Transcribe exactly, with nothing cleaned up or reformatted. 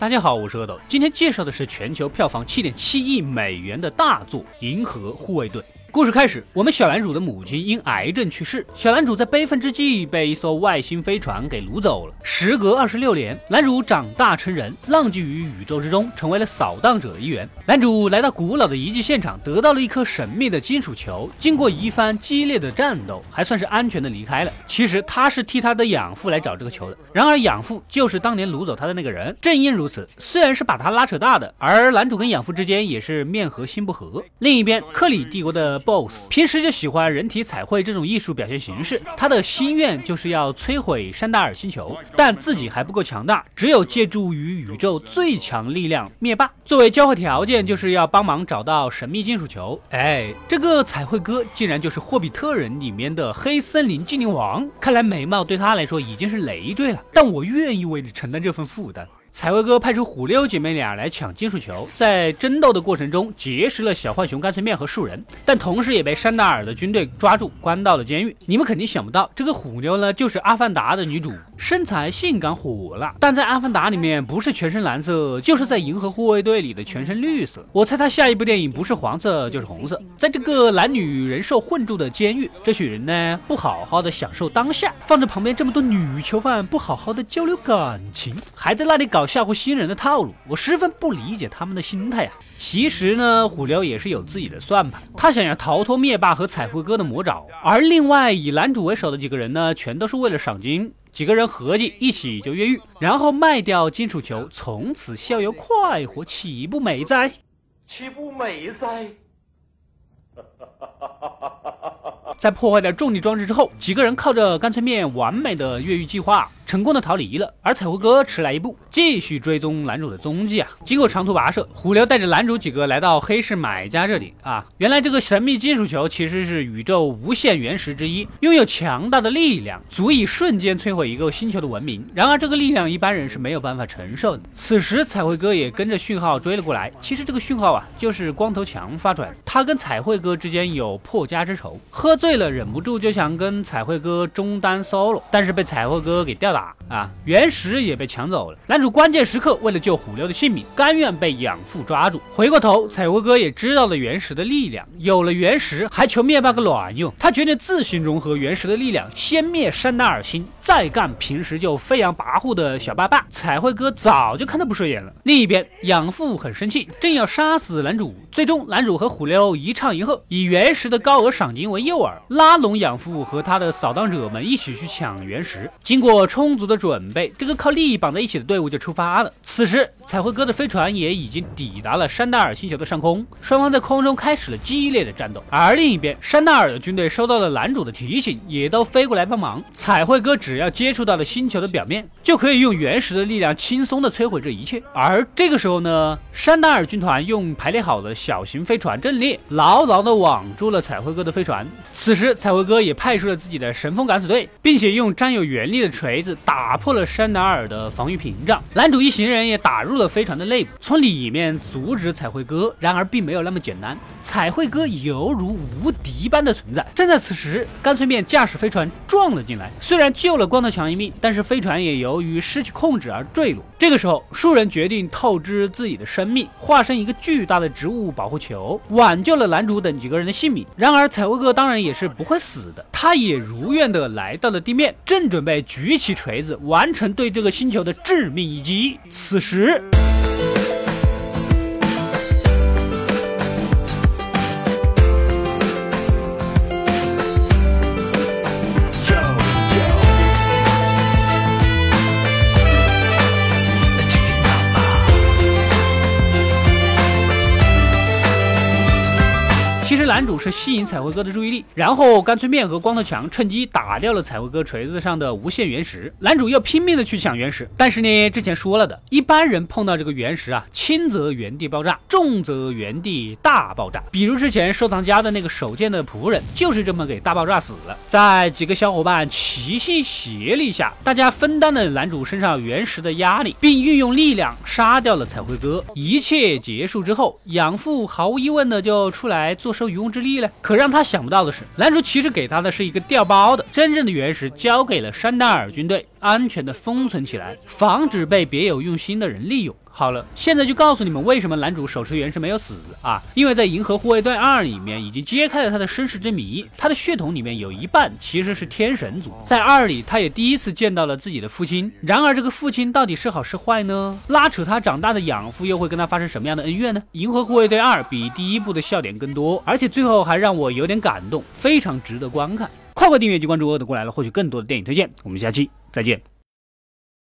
大家好，我是阿斗，今天介绍的是全球票房 七点七亿美元的大作《银河护卫队》。故事开始，我们小男主的母亲因癌症去世，小男主在悲愤之际被一艘外星飞船给掳走了。时隔二十六年，男主长大成人，浪迹于宇宙之中，成为了扫荡者的一员。男主来到古老的遗迹现场，得到了一颗神秘的金属球，经过一番激烈的战斗，还算是安全的离开了。其实他是替他的养父来找这个球的，然而养父就是当年掳走他的那个人。正因如此，虽然是把他拉扯大的，而男主跟养父之间也是面和心不和。另一边，克里帝国的boss 平时就喜欢人体彩绘这种艺术表现形式，他的心愿就是要摧毁山达尔星球，但自己还不够强大，只有借助于宇宙最强力量灭霸作为交换条件，就是要帮忙找到神秘金属球。哎，这个彩绘哥竟然就是霍比特人里面的黑森林精灵王，看来美貌对他来说已经是累赘了，但我愿意为你承担这份负担。彩绘哥派出虎妞姐妹俩来抢金属球，在争斗的过程中结识了小浣熊干脆面和树人，但同时也被山达尔的军队抓住，关到了监狱。你们肯定想不到，这个虎妞呢就是阿凡达的女主，身材性感火辣，但在阿凡达里面不是全身蓝色，就是在银河护卫队里的全身绿色。我猜她下一部电影不是黄色就是红色。在这个男女人兽混住的监狱，这群人呢不好好的享受当下，放着旁边这么多女囚犯不好好的交流感情，还在那里搞搞吓唬新人的套路，我十分不理解他们的心态啊。其实呢，虎妞也是有自己的算盘，他想要逃脱灭霸和彩绘哥的魔爪，而另外以男主为首的几个人呢，全都是为了赏金，几个人合计一起就越狱，然后卖掉金属球，从此逍遥快活，岂不美哉？岂不美哉？在破坏掉重力装置之后，几个人靠着干脆面完美的越狱计划成功的逃离了，而彩绘哥迟来一步，继续追踪男主的踪迹啊。经过长途跋涉，虎妞带着男主几个来到黑市买家这里啊。原来这个神秘金属球其实是宇宙无限原石之一，拥有强大的力量，足以瞬间摧毁一个星球的文明，然而这个力量一般人是没有办法承受的。此时彩绘哥也跟着讯号追了过来，其实这个讯号啊就是光头强发出来，他跟彩绘哥之间有破家之仇，喝醉了忍不住就想跟彩绘哥中单 solo， 但是被彩绘哥给吊打啊，原石也被抢走了。男主关键时刻为了救虎妞的性命，甘愿被养父抓住。回过头，彩绘哥也知道了原石的力量，有了原石还求灭霸个卵用，他决定自行融合原石的力量，先灭山达尔星，再干平时就飞扬跋扈的小爸爸。彩绘哥早就看他不顺眼了。另一边，养父很生气，正要杀死男主，最终男主和虎妞一唱一和，以原石的高额赏金为诱饵，拉拢养父和他的扫荡者们一起去抢原石。经过充足的准备，这个靠利益绑在一起的队伍就出发了。此时彩绘哥的飞船也已经抵达了山达尔星球的上空，双方在空中开始了激烈的战斗。而另一边，山达尔的军队收到了男主的提醒，也都飞过来帮忙。彩绘哥只要接触到了星球的表面，就可以用原石的力量轻松的摧毁这一切。而这个时候呢，山达尔军团用排列好的小型飞船阵列牢牢的网住了彩绘哥的飞船。此时彩绘哥也派出了自己的神风敢死队，并且用沾有原力的锤子打破了山达尔的防御屏障。男主一行人也打入了飞船的内部，从里面阻止彩绘哥，然而并没有那么简单，彩绘哥犹如无敌般的存在。正在此时，干脆面驾驶飞船撞了进来，虽然救了光头强一命，但是飞船也由于失去控制而坠落。这个时候，树人决定透支自己的生命，化身一个巨大的植物保护球，挽救了男主等几个人的性命。然而彩绘哥当然也是不会死的，他也如愿的来到了地面，正准备举起锤子完成对这个星球的致命一击。此时其实男主是吸引彩绘哥的注意力，然后干脆面和光头强趁机打掉了彩绘哥锤子上的无限原石。男主又拼命的去抢原石，但是呢，之前说了的，一般人碰到这个原石啊，轻则原地爆炸，重则原地大爆炸。比如之前收藏家的那个手贱的仆人，就是这么给大爆炸死了。在几个小伙伴齐心协力下，大家分担了男主身上原石的压力，并运用力量杀掉了彩绘哥。一切结束之后，养父毫无疑问的就出来做事受渔翁之利了。可让他想不到的是，男主其实给他的是一个掉包的，真正的原石交给了山达尔军队，安全的封存起来，防止被别有用心的人利用。好了，现在就告诉你们为什么男主手持原石没有死啊！因为在《银河护卫队二》里面已经揭开了他的身世之谜，他的血统里面有一半其实是天神族。在二里，他也第一次见到了自己的父亲，然而这个父亲到底是好是坏呢？拉扯他长大的养父又会跟他发生什么样的恩怨呢？《银河护卫队二》比第一部的笑点更多，而且最后还让我有点感动，非常值得观看。快快订阅及关注我的过来了，获取更多的电影推荐。我们下期再见。